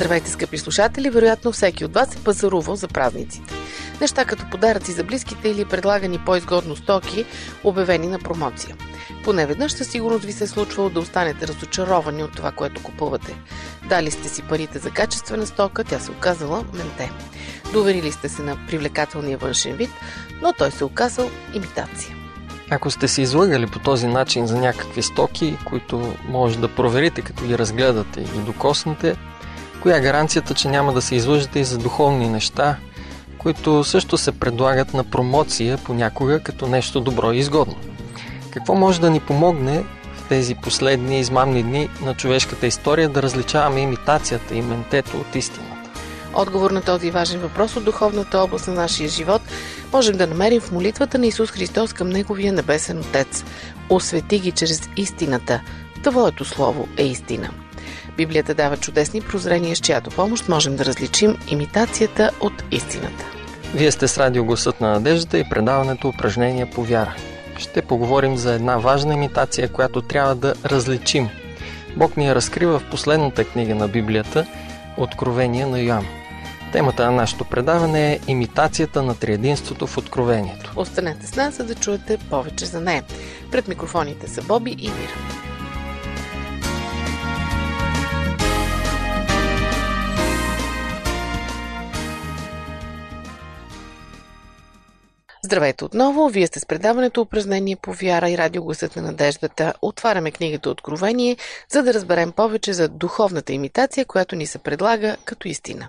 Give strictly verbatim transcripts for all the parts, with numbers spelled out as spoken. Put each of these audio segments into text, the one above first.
Здравейте, скъпи слушатели! Вероятно всеки от вас е пазарувал за празниците. Неща като подаръци за близките или предлагани по-изгодно стоки, обявени на промоция. Поне веднъж със сигурност ви се е случвало да останете разочаровани от това, което купувате. Дали сте си парите за качествена стока, тя се оказала менте. Доверили сте се на привлекателния външен вид, но той се оказал имитация. Ако сте се излагали по този начин за някакви стоки, които може да проверите като ги разгледате и докоснете, коя е гаранцията, че няма да се излъжете и за духовни неща, които също се предлагат на промоция понякога като нещо добро и изгодно? Какво може да ни помогне в тези последни измамни дни на човешката история да различаваме имитацията и ментето от истината? Отговор на този важен въпрос от духовната област на нашия живот можем да намерим в молитвата на Исус Христос към Неговия небесен Отец. Освети ги чрез истината. Твоето слово е истина. Библията дава чудесни прозрения, с чиято помощ можем да различим имитацията от истината. Вие сте с радио Гласът на надеждата и предаването Упражнение по вяра. Ще поговорим за една важна имитация, която трябва да различим. Бог ни я разкрива в последната книга на Библията Откровение на Йоан. Темата на нашето предаване е имитацията на триединството в Откровението. Останете с нас, за да чуете повече за нея. Пред микрофоните са Боби и Мира. Здравейте отново! Вие сте с предаването Упражнение по вяра и радио Гласът на надеждата. Отваряме книгата Откровение, за да разберем повече за духовната имитация, която ни се предлага като истина.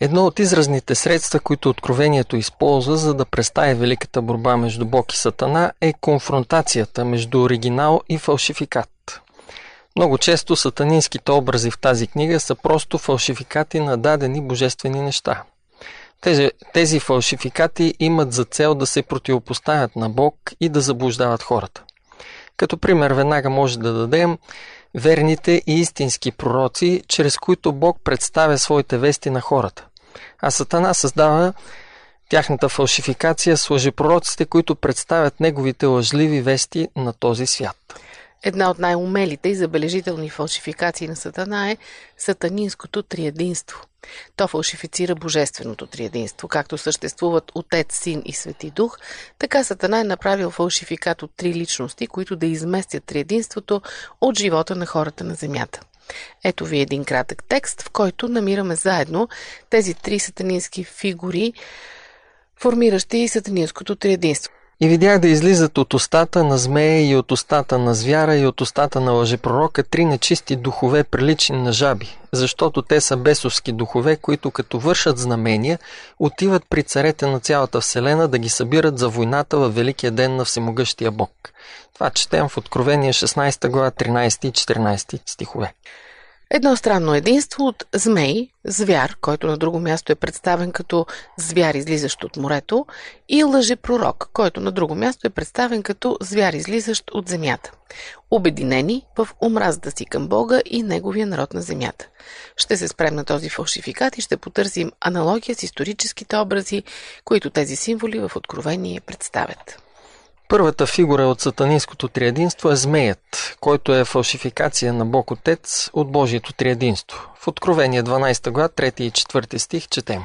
Едно от изразните средства, които Откровението използва, за да представи великата борба между Бог и Сатана, е конфронтацията между оригинал и фалшификат. Много често сатанинските образи в тази книга са просто фалшификати на дадени божествени неща. Тези, тези фалшификати имат за цел да се противопоставят на Бог и да заблуждават хората. Като пример веднага може да дадем верните и истински пророци, чрез които Бог представя своите вести на хората. А Сатана създава тяхната фалшификация с лъжепророците, които представят неговите лъжливи вести на този свят. Една от най-умелите и забележителни фалшификации на Сатана е сатанинското триединство. То фалшифицира божественото триединство. Както съществуват Отец, Син и Свети Дух, така Сатана е направил фалшификат от три личности, които да изместят триединството от живота на хората на земята. Ето ви един кратък текст, в който намираме заедно тези три сатанински фигури, формиращи сатанинското триединство. И видях да излизат от устата на змея и от устата на звяра и от устата на лъжепророка три нечисти духове, прилични на жаби, защото те са бесовски духове, които като вършат знамения, отиват при царете на цялата вселена да ги събират за войната във великия ден на всемогъщия Бог. Това четем в Откровение шестнадесета глава тринадесети и четиринадесети стихове. Едно странно единство от змей, звяр, който на друго място е представен като звяр, излизащ от морето, и лъжепророк, който на друго място е представен като звяр, излизащ от земята, обединени в омразата си към Бога и Неговия народ на земята. Ще се спрем на този фалшификат и ще потърсим аналогия с историческите образи, които тези символи в Откровение представят. Първата фигура от сатанинското триединство е змеят, който е фалшификация на Бог Отец от Божието триединство. В Откровение дванадесета глава трети и четвърти стих четем.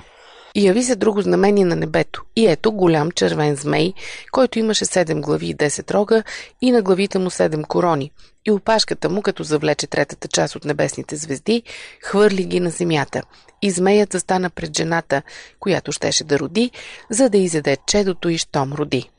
И яви се друго знамение на небето. И ето голям червен змей, който имаше седем глави и десет рога, и на главите му седем корони. И опашката му, като завлече третата част от небесните звезди, хвърли ги на земята. И змеят застана пред жената, която щеше да роди, за да изяде чедото и щом роди.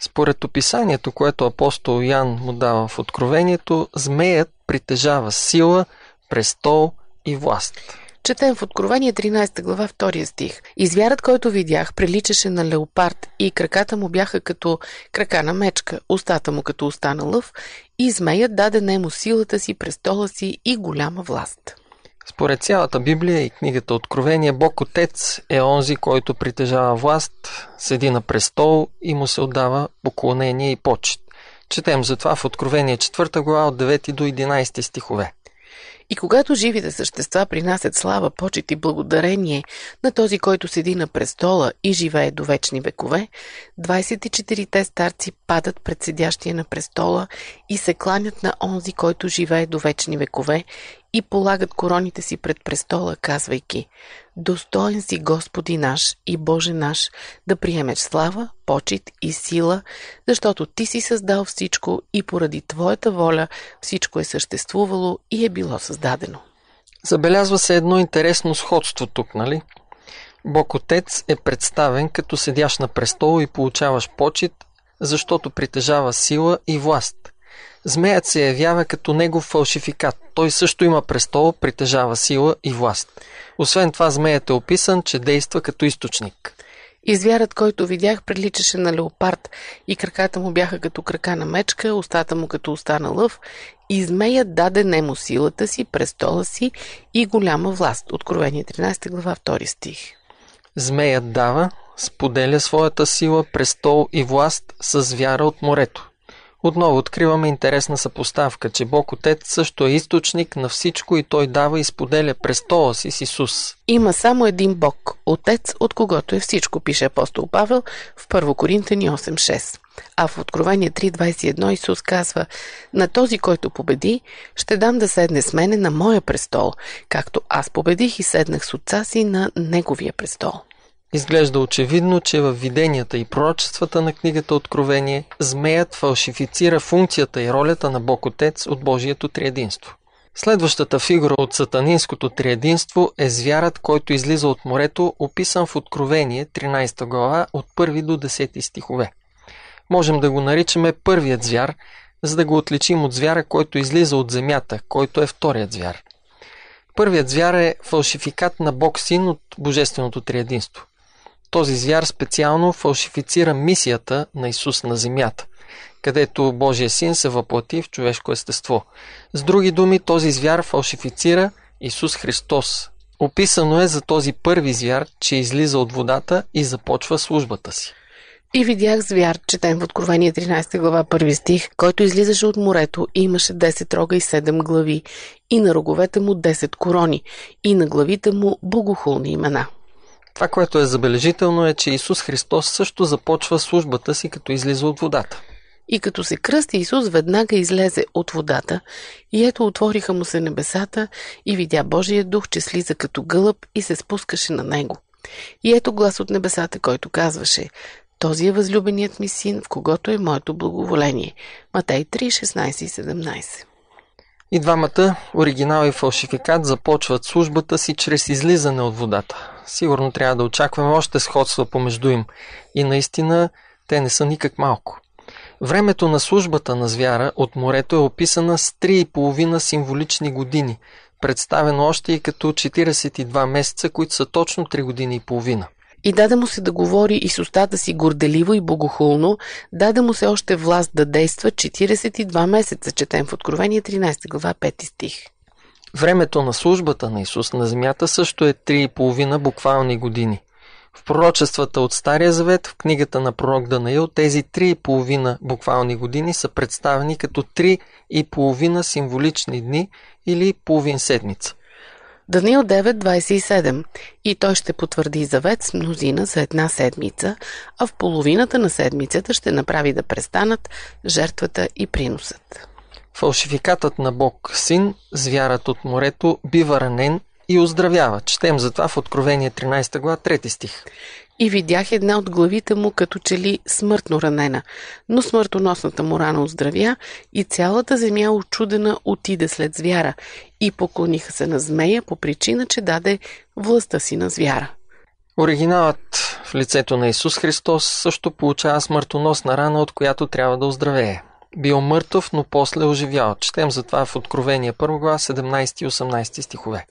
Според описанието, което апостол Йоан му дава в Откровението, змеят притежава сила, престол и власт. Четем в Откровение тринадесета глава втори стих. И звярът, който видях, приличаше на леопард и краката му бяха като крака на мечка, устата му като уста на лъв, и змеят даде нему силата си, престола си и голяма власт. Според цялата Библия и книгата Откровение, Бог Отец е онзи, който притежава власт, седи на престол и му се отдава поклонение и почет. Четем затова в Откровение четвърта глава от девети до единадесети стихове. И когато живите същества принасят слава, почет и благодарение на този, който седи на престола и живее до вечни векове, двадесет и четири старци падат пред седящия на престола и се кланят на онзи, който живее до вечни векове, и полагат короните си пред престола, казвайки: „Достоен си, Господи наш и Боже наш, да приемеш слава, почит и сила, защото Ти си създал всичко и поради Твоята воля всичко е съществувало и е било създадено.“ Забелязва се едно интересно сходство тук, нали? Бог Отец е представен като седящ на престола и получаваш почит, защото притежава сила и власт. Змеят се явява като негов фалшификат. Той също има престол, притежава сила и власт. Освен това, змеят е описан, че действа като източник. Извярът, който видях, приличаше на леопард и краката му бяха като крака на мечка, устата му като уста на лъв. И змеят даде нему силата си, престола си и голяма власт. Откровение тринадесета глава, втори стих. Змеят дава, споделя своята сила, престол и власт с вяра от морето. Отново откриваме интересна съпоставка, че Бог Отец също е източник на всичко и Той дава и споделя престола си с Исус. Има само един Бог, Отец, от когото е всичко, пише апостол Павел в първо Коринтяни осем шест. А в Откровение три двадесет и едно Исус казва: „На този, който победи, ще дам да седне с мене на моя престол, както аз победих и седнах с отца си на неговия престол.“ Изглежда очевидно, че във виденията и пророчествата на книгата Откровение змеят фалшифицира функцията и ролята на Бог Отец от Божието триединство. Следващата фигура от сатанинското триединство е звярат, който излиза от морето, описан в Откровение тринадесета глава от първи до десети стихове. Можем да го наричаме първият звяр, за да го отличим от звяра, който излиза от земята, който е вторият звяр. Първият звяр е фалшификат на Бог Син от Божественото триединство. Този звяр специално фалшифицира мисията на Исус на земята, където Божия Син се въплати в човешко естество. С други думи, този звяр фалшифицира Исус Христос. Описано е за този първи звяр, че излиза от водата и започва службата си. И видях звяр, четем в Откровение тринадесета глава, първи стих, който излизаше от морето и имаше десет рога и седем глави, и на роговете му десет корони, и на главите му богохулни имена. Това, което е забележително, е, че Исус Христос също започва службата си, като излиза от водата. И като се кръсти, Исус веднага излезе от водата, и ето отвориха му се небесата, и видя Божия дух, че слиза като гълъб и се спускаше на него. И ето глас от небесата, който казваше: „Този е възлюбеният ми син, в когото е моето благоволение.“ Матей три шестнадесет и седемнадесет. И двамата, оригинал и фалшификат, започват службата си чрез излизане от водата. Сигурно трябва да очакваме още сходства помежду им. И наистина те не са никак малко. Времето на службата на звяра от морето е описана с три и половина символични години, представено още и като четиридесет и два месеца, които са точно три години и половина. И даде му се да говори и с устата си горделиво и богохулно, даде му се още власт да действа четиридесет и два месеца, четем в Откровение тринадесета глава, пети стих. Времето на службата на Исус на земята също е три и половина буквални години. В пророчествата от Стария завет, в книгата на пророк Данаил, тези три и половина буквални години са представени като три и половина символични дни или половин седмица. Даниил девет двадесет и седем: „И той ще потвърди завет с мнозина за една седмица, а в половината на седмицата ще направи да престанат жертвата и приносът.“ Фалшификатът на Бог Син, звярат от морето, бива ранен и оздравява. Четем за това в Откровение тринадесета глава, трети стих. И видях една от главите му като че ли смъртно ранена, но смъртоносната му рана оздравя и цялата земя учудена отиде след звяра и поклониха се на змея по причина, че даде властта си на звяра. Оригиналът в лицето на Исус Христос също получава смъртоносна рана, от която трябва да оздравее. Бил мъртъв, но после оживял. Четем за това в Откровение първа глава, седемнадесети и осемнадесети стихове.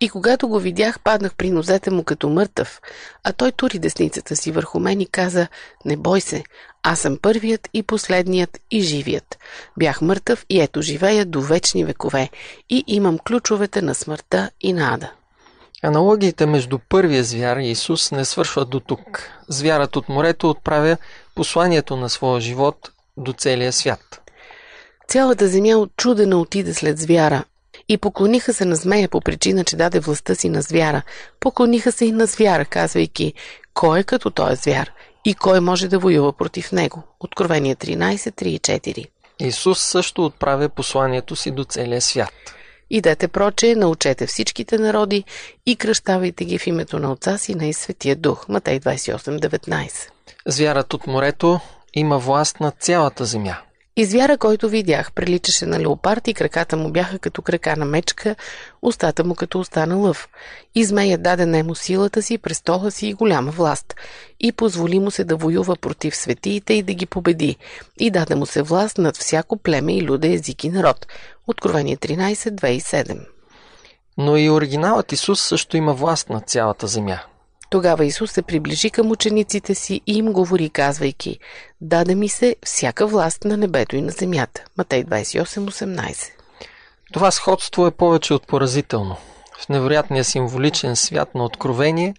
И когато го видях, паднах при нозете му като мъртъв, а той тури десницата си върху мен и каза: „Не бой се, аз съм първият и последният и живият. Бях мъртъв и ето живея до вечни векове и имам ключовете на смъртта и на ада.“ Аналогиите между първия звяр и Исус не свършват до тук. Звярат от морето отправя посланието на своя живот до целия свят. Цялата земя отчудена отиде след звяра и поклониха се на змея по причина, че даде властта си на звяра. Поклониха се и на звяра, казвайки: „Кой е като този звяр и кой може да воюва против него?“ Откровение тринадесет три и четири. Исус също отправя посланието си до целия свят. Идете проче, научете всичките народи и кръщавайте ги в името на Отца, Сина и Светия Дух. Матей двадесет и осем деветнадесет. Звярат от морето има власт над цялата земя. И звяра, който видях, приличаше на леопард и краката му бяха като крака на мечка, устата му като уста на лъв. И змея даде нему силата си, престола си и голяма власт. И позволи му се да воюва против светиите и да ги победи. И даде му се власт над всяко племе и люде, език и народ. Откровение тринадесет, две и седем. Но и оригиналът Исус също има власт над цялата земя. Тогава Исус се приближи към учениците си и им говори, казвайки: «Даде ми се всяка власт на небето и на земята». Матей двадесет и осем осемнадесет. Това сходство е повече от поразително. В невероятния символичен свят на откровение,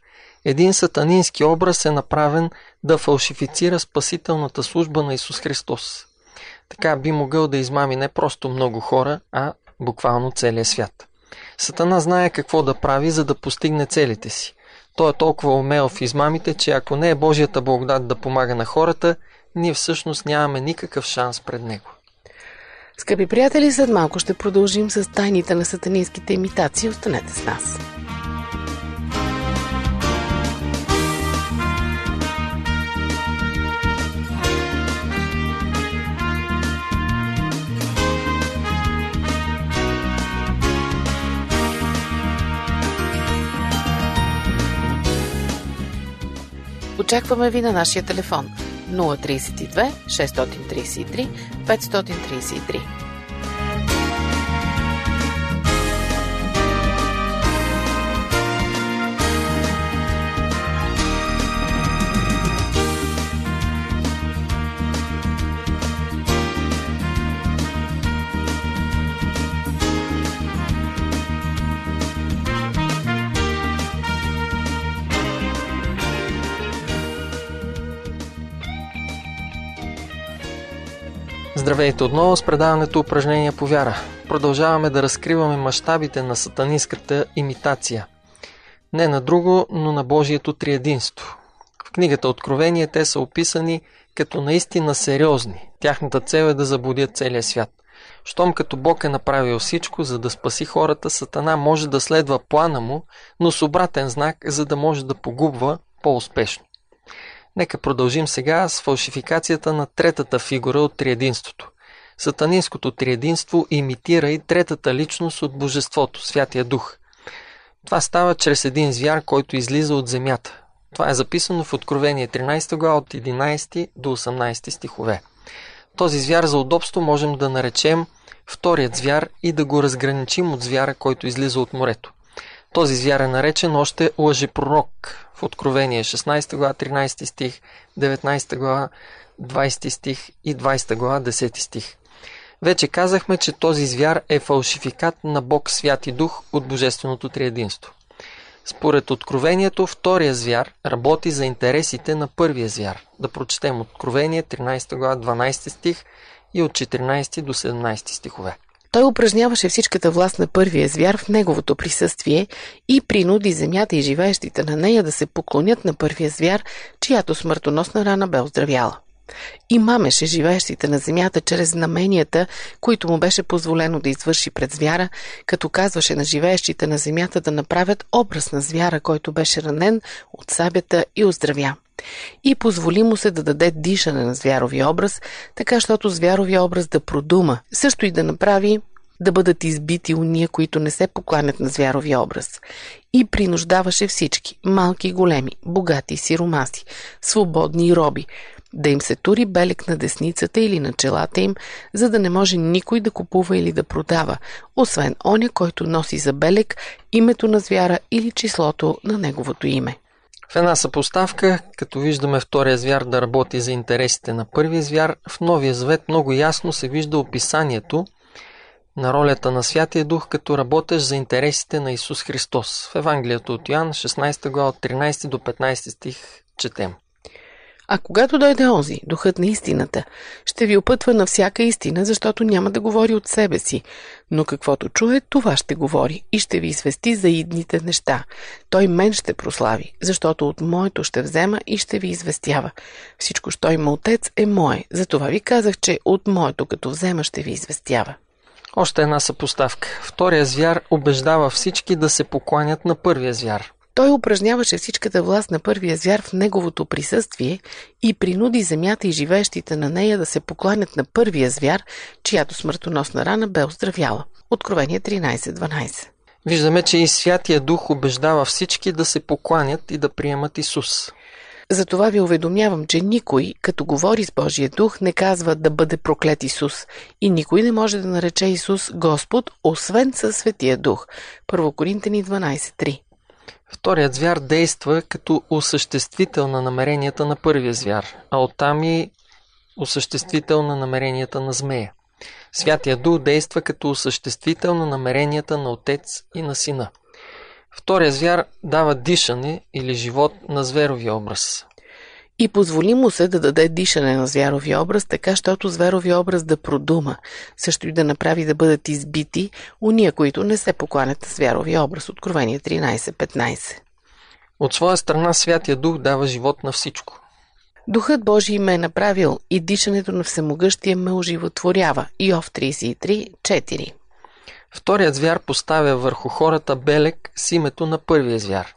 един сатанински образ е направен да фалшифицира спасителната служба на Исус Христос. Така би могъл да измами не просто много хора, а буквално целия свят. Сатана знае какво да прави, за да постигне целите си. Той е толкова умел в измамите, че ако не е Божията благодат да помага на хората, ние всъщност нямаме никакъв шанс пред него. Скъпи приятели, след малко ще продължим с тайните на сатанинските имитации. Останете с нас. Очакваме ви на нашия телефон нула три две шест три три пет три три. Здравейте отново с предаването Упражнение по вяра. Продължаваме да разкриваме мащабите на сатанинската имитация. Не на друго, но на Божието триединство. В книгата Откровение те са описани като наистина сериозни. Тяхната цел е да заблудят целия свят. Щом като Бог е направил всичко, за да спаси хората, Сатана може да следва плана му, но с обратен знак, за да може да погубва по-успешно. Нека продължим сега с фалшификацията на третата фигура от триединството. Сатанинското триединство имитира и третата личност от Божеството, Святия Дух. Това става чрез един звяр, който излиза от земята. Това е записано в Откровение тринадесета глава от единадесети до осемнадесети стихове. Този звяр за удобство можем да наречем вторият звяр и да го разграничим от звяра, който излиза от морето. Този звяр е наречен още лъжепророк в Откровение шестнадесета глава тринадесети стих, деветнадесета глава двадесети стих и двадесета глава десети стих. Вече казахме, че този звяр е фалшификат на Бог Святи Дух от Божественото триединство. Според Откровението, втория звяр работи за интересите на първия звяр. Да прочетем Откровение тринадесета глава дванадесети стих и от четиринадесети до седемнадесети стихове. Той упражняваше всичката власт на първия звяр в неговото присъствие и принуди земята и живеещите на нея да се поклонят на първия звяр, чиято смъртоносна рана бе оздравяла. И мамеше живеещите на земята чрез знаменията, които му беше позволено да извърши пред звяра, като казваше на живеещите на земята да направят образ на звяра, който беше ранен от сабята и оздравя. И позволи му се да даде дишане на звяровия образ, така щото звяровия образ да продума, също и да направи да бъдат избити уния, които не се покланят на звяровия образ. И принуждаваше всички, малки и големи, богати и сиромаси, свободни и роби, да им се тури белек на десницата или на челата им, за да не може никой да купува или да продава, освен оня, който носи за белек името на звяра или числото на неговото име. В една съпоставка, като виждаме втория звяр да работи за интересите на първия звяр, в Новия Завет много ясно се вижда описанието на ролята на Святия Дух като работещ за интересите на Исус Христос. В Евангелието от Йоан, шестнадесета глава от тринадесети до петнадесети стих четем: А когато дойде онзи, духът на истината, ще ви опътва на всяка истина, защото няма да говори от себе си, но каквото чуе, това ще говори и ще ви извести за идните неща. Той мен ще прослави, защото от моето ще взема и ще ви известява. Всичко, що има Отец, е мое, затова ви казах, че от моето като взема ще ви известява. Още една съпоставка. Втория звяр убеждава всички да се покланят на първия звяр. Той упражняваше всичката власт на първия звяр в неговото присъствие и принуди земята и живеещите на нея да се покланят на първия звяр, чиято смъртоносна рана бе оздравяла. Откровение тринайсет дванайсет. Виждаме, че и Святия Дух убеждава всички да се покланят и да приемат Исус. Затова ви уведомявам, че никой, като говори с Божия Дух, не казва да бъде проклет Исус и никой не може да нарече Исус Господ, освен със Светия Дух. Първо Коринтяни дванайсет три. Вторият звяр действа като осъществител на намеренията на първия звяр, а оттам и осъществител на намеренията на змея. Святия Дух действа като осъществител на намеренията на Отец и на Сина. Втория звяр дава дишане или живот на зверовия образ. И позволи му се да даде дишане на зверовия образ, така, щото зверовия образ да продума, също и да направи да бъдат избити уния, които не се покланят на зверовия образ. Откровение тринайсет петнайсет. От своя страна Святия Дух дава живот на всичко. Духът Божий ме е направил и дишането на Всемогъщия ме оживотворява. Йов трийсет и три четири. Вторият звяр поставя върху хората белег с името на първия звяр.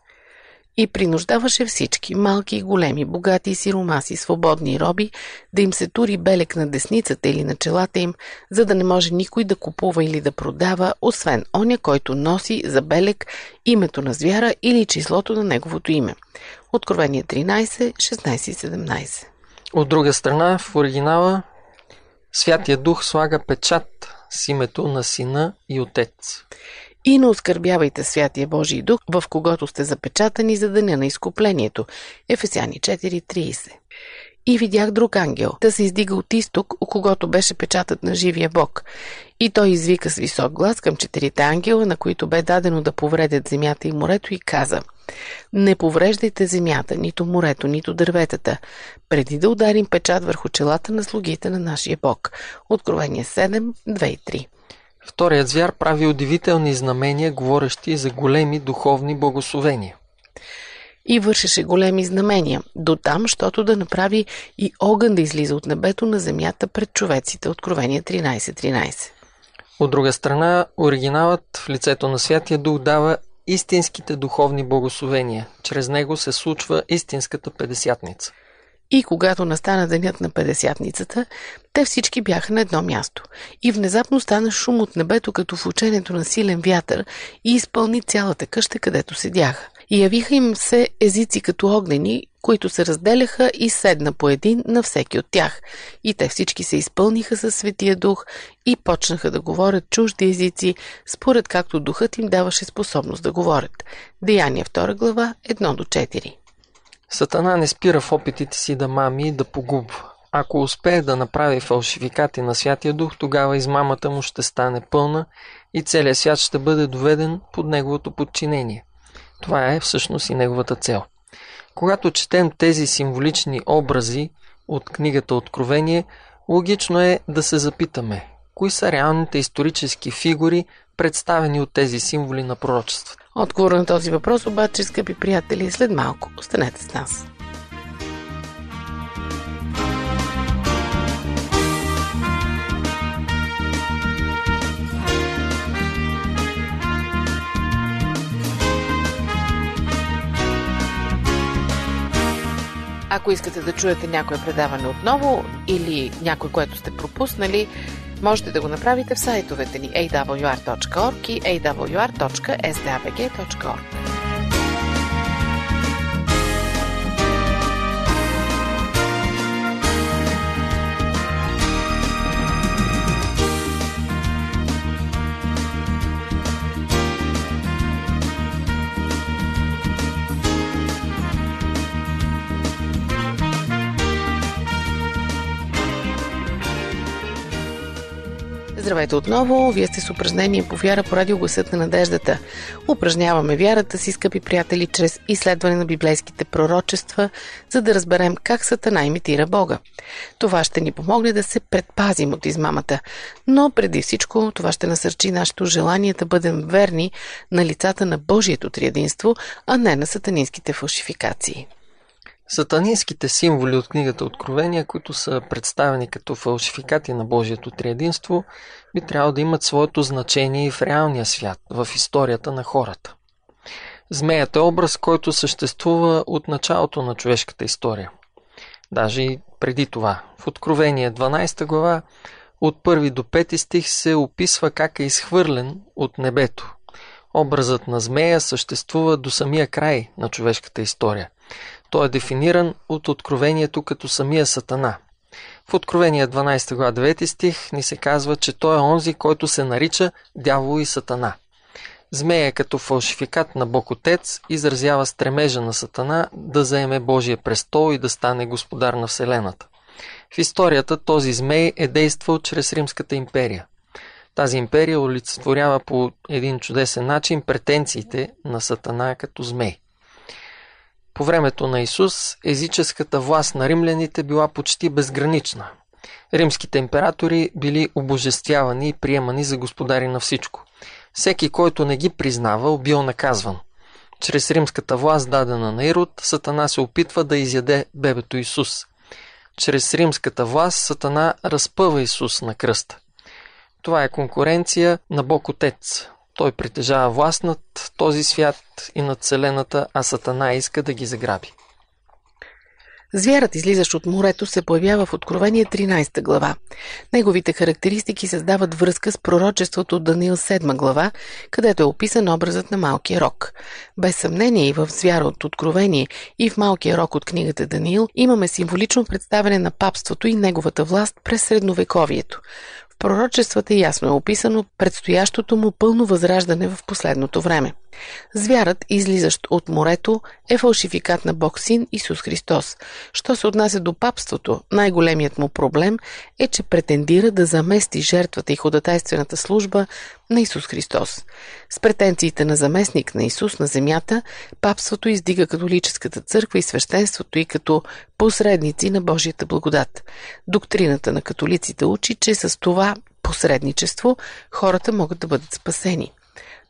И принуждаваше всички, малки и големи, богати и сиромаси, свободни и роби, да им се тури белег на десницата или на челата им, за да не може никой да купува или да продава, освен оня, който носи за белег името на звяра или числото на неговото име. Откровение тринайсет шестнайсет и седемнайсет. От друга страна, в оригинала, Святия Дух слага печат с името на Сина и Отец. И не оскърбявайте Святия Божий Дух, в когото сте запечатани за деня на изкуплението. Ефесяни четири трийсет. И видях друг ангел, да се издига от изток, у когото беше печатът на живия Бог. И той извика с висок глас към четирите ангела, на които бе дадено да повредят земята и морето, и каза: не повреждайте земята, нито морето, нито дърветата, преди да ударим печат върху челата на слугите на нашия Бог. Откровение седем две и три. Вторият звяр прави удивителни знамения, говорещи за големи духовни благословения. И вършеше големи знамения, дотам, щото да направи и огън да излиза от небето на земята пред човеците. Откровение тринайсет тринайсет. От друга страна, оригиналът в лицето на Святия Дух дава истинските духовни благословения. Чрез него се случва истинската петдесятница. И когато настана денят на петдесятницата, те всички бяха на едно място. И внезапно стана шум от небето, като в ученето на силен вятър, и изпълни цялата къща, където седяха. И явиха им се езици като огнени, които се разделяха, и седна по един на всеки от тях. И те всички се изпълниха със Светия Дух и почнаха да говорят чужди езици, според както Духът им даваше способност да говорят. Деяния втора глава едно до четири. Сатана не спира в опитите си да мами и да погубва. Ако успее да направи фалшификати на Святия Дух, тогава измамата му ще стане пълна и целият свят ще бъде доведен под неговото подчинение. Това е всъщност и неговата цел. Когато четем тези символични образи от книгата Откровение, логично е да се запитаме: кои са реалните исторически фигури, представени от тези символи на пророчествата? Отговор на този въпрос обаче, скъпи приятели, след малко. Останете с нас. Ако искате да чуете някое предаване отново или някой, което сте пропуснали, можете да го направите в сайтовете ни ей дабъл ю ар точка орг и ей дабъл ю ар точка ес дабъг точка орг. Здравейте отново! Вие сте с упражнение по вяра по радио Гласът на надеждата. Упражняваме вярата си, скъпи приятели, чрез изследване на библейските пророчества, за да разберем как Сатана имитира Бога. Това ще ни помогне да се предпазим от измамата, но преди всичко това ще насърчи нашето желание да бъдем верни на лицата на Божието триединство, а не на сатанинските фалшификации. Сатанинските символи от книгата Откровение, които са представени като фалшификати на Божието триединство, би трябвало да имат своето значение и в реалния свят, в историята на хората. Змеят е образ, който съществува от началото на човешката история. Даже и преди това. В Откровение дванадесета глава от първи до пети стих се описва как е изхвърлен от небето. Образът на змея съществува до самия край на човешката история. Той е дефиниран от Откровението като самия Сатана. В Откровение дванадесета глава девети стих ни се казва, че той е онзи, който се нарича Дявол и Сатана. Змея като фалшификат на Бог Отец изразява стремежа на Сатана да заеме Божия престол и да стане господар на Вселената. В историята този змей е действал чрез Римската империя. Тази империя олицетворява по един чудесен начин претенциите на Сатана като змей. По времето на Исус езическата власт на римляните била почти безгранична. Римските императори били обожествявани и приемани за господари на всичко. Всеки, който не ги признавал, бил наказван. Чрез римската власт, дадена на Ирод, Сатана се опитва да изяде бебето Исус. Чрез римската власт Сатана разпъва Исус на кръста. Това е конкуренция на Бог Отец. Той притежава власт над този свят и над вселената, а Сатана иска да ги заграби. Звярът, излизащ от морето, се появява в Откровение тринадесета глава. Неговите характеристики създават връзка с пророчеството от Даниил седма глава, където е описан образът на малкия рок. Без съмнение и в звяра от Откровение и в малкия рок от книгата Даниил имаме символично представяне на папството и неговата власт през средновековието. В пророчествата ясно е описано предстоящото му пълно възраждане в последното време. Звярат, излизащ от морето, е фалшификат на Бог Син Исус Христос. Що се отнася до папството, най-големият му проблем е, че претендира да замести жертвата и ходатайствената служба на Исус Христос. С претенциите на заместник на Исус на земята, папството издига католическата църква и свещенството и като посредници на Божията благодат. Доктрината на католиците учи, че с това посредничество хората могат да бъдат спасени.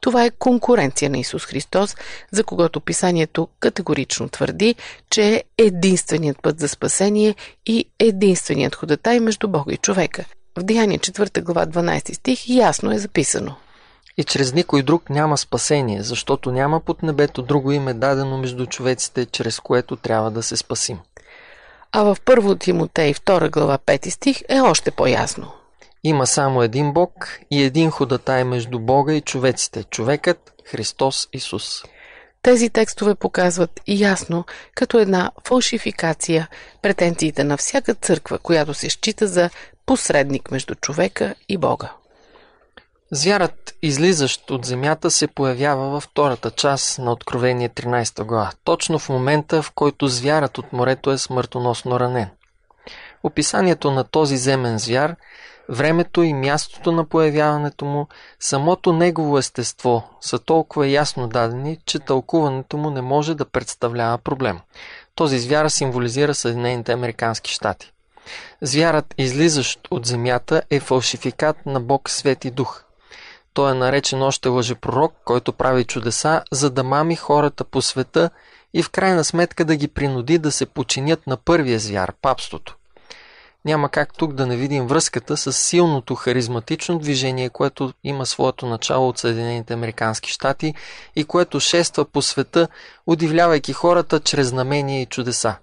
Това е конкуренция на Исус Христос, за когото Писанието категорично твърди, че е единственият път за спасение и единственият ходатай между Бога и човека. В Деяния четвърта глава дванадесети стих ясно е записано. И чрез никой друг няма спасение, защото няма под небето друго име дадено между човеците, чрез което трябва да се спасим. А в първо Тимотей втора глава пети стих е още по-ясно. Има само един Бог и един ходатай между Бога и човеците – човекът Христос Исус. Тези текстове показват ясно, като една фалшификация, претенциите на всяка църква, която се счита за посредник между човека и Бога. Звярат, излизащ от земята, се появява във втората част на Откровение тринадесета глава, точно в момента, в който звярат от морето е смъртоносно ранен. Описанието на този земен звяр, времето и мястото на появяването му, самото негово естество са толкова ясно дадени, че тълкуването му не може да представлява проблем. Този звяр символизира Съединените американски щати. Звярат, излизащ от земята, е фалшификат на Бог Свети Дух. Той е наречен още лъжепророк, който прави чудеса, за да мами хората по света и в крайна сметка да ги принуди да се подчинят на първия звяр – папството. Няма как тук да не видим връзката с силното харизматично движение, което има своето начало от Съединените американски щати и което шества по света, удивлявайки хората чрез знамения и чудеса.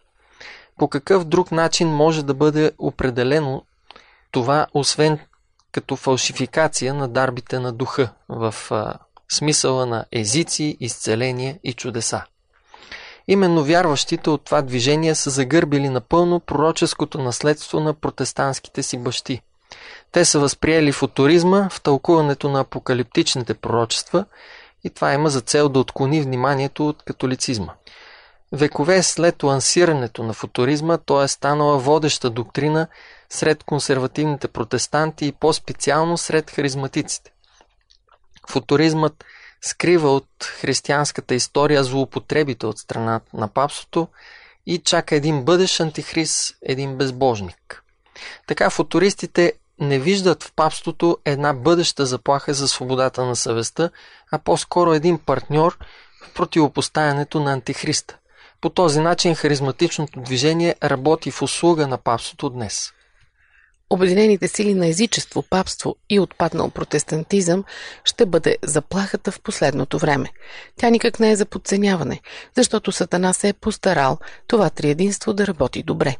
По какъв друг начин може да бъде определено това, освен като фалшификация на дарбите на духа в а, смисъла на езици, изцеление и чудеса? Именно вярващите от това движение са загърбили напълно пророческото наследство на протестантските си бащи. Те са възприели футуризма в тълкуването на апокалиптичните пророчества и това има за цел да отклони вниманието от католицизма. Векове след лансирането на футуризма, той е станала водеща доктрина сред консервативните протестанти и по-специално сред харизматиците. Футуризмът скрива от християнската история злоупотребите от страна на папството и чака един бъдещ антихрист, един безбожник. Така футуристите не виждат в папството една бъдеща заплаха за свободата на съвестта, а по-скоро един партньор в противопоставянето на антихриста. По този начин харизматичното движение работи в услуга на папството днес. Обединените сили на езичество, папство и отпаднал протестантизъм ще бъде заплахата в последното време. Тя никак не е за подценяване, защото Сатана се е постарал това триединство да работи добре.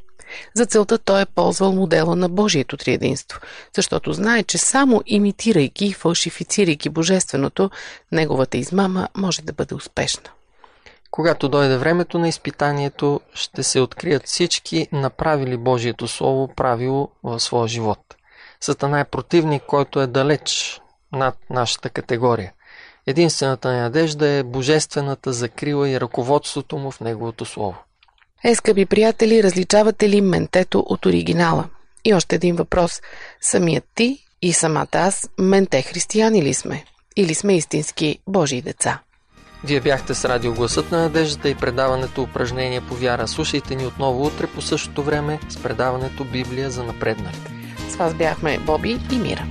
За целта той е ползвал модела на Божието триединство, защото знае, че само имитирайки и фалшифицирайки божественото, неговата измама може да бъде успешна. Когато дойде времето на изпитанието, ще се открият всички направили Божието Слово правило в своя живот. Сатана е противник, който е далеч над нашата категория. Единствената надежда е божествената закрила и ръководството му в Неговото Слово. Е, скъпи приятели, различавате ли ментето от оригинала? И още един въпрос. Самият ти и самата аз менте християни ли сме? Или сме истински Божии деца? Вие бяхте с радио Гласът на надеждата и предаването Упражнение по вяра. Слушайте ни отново утре по същото време с предаването Библия за напреднали. С вас бяхме Боби и Мира.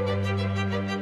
Thank you.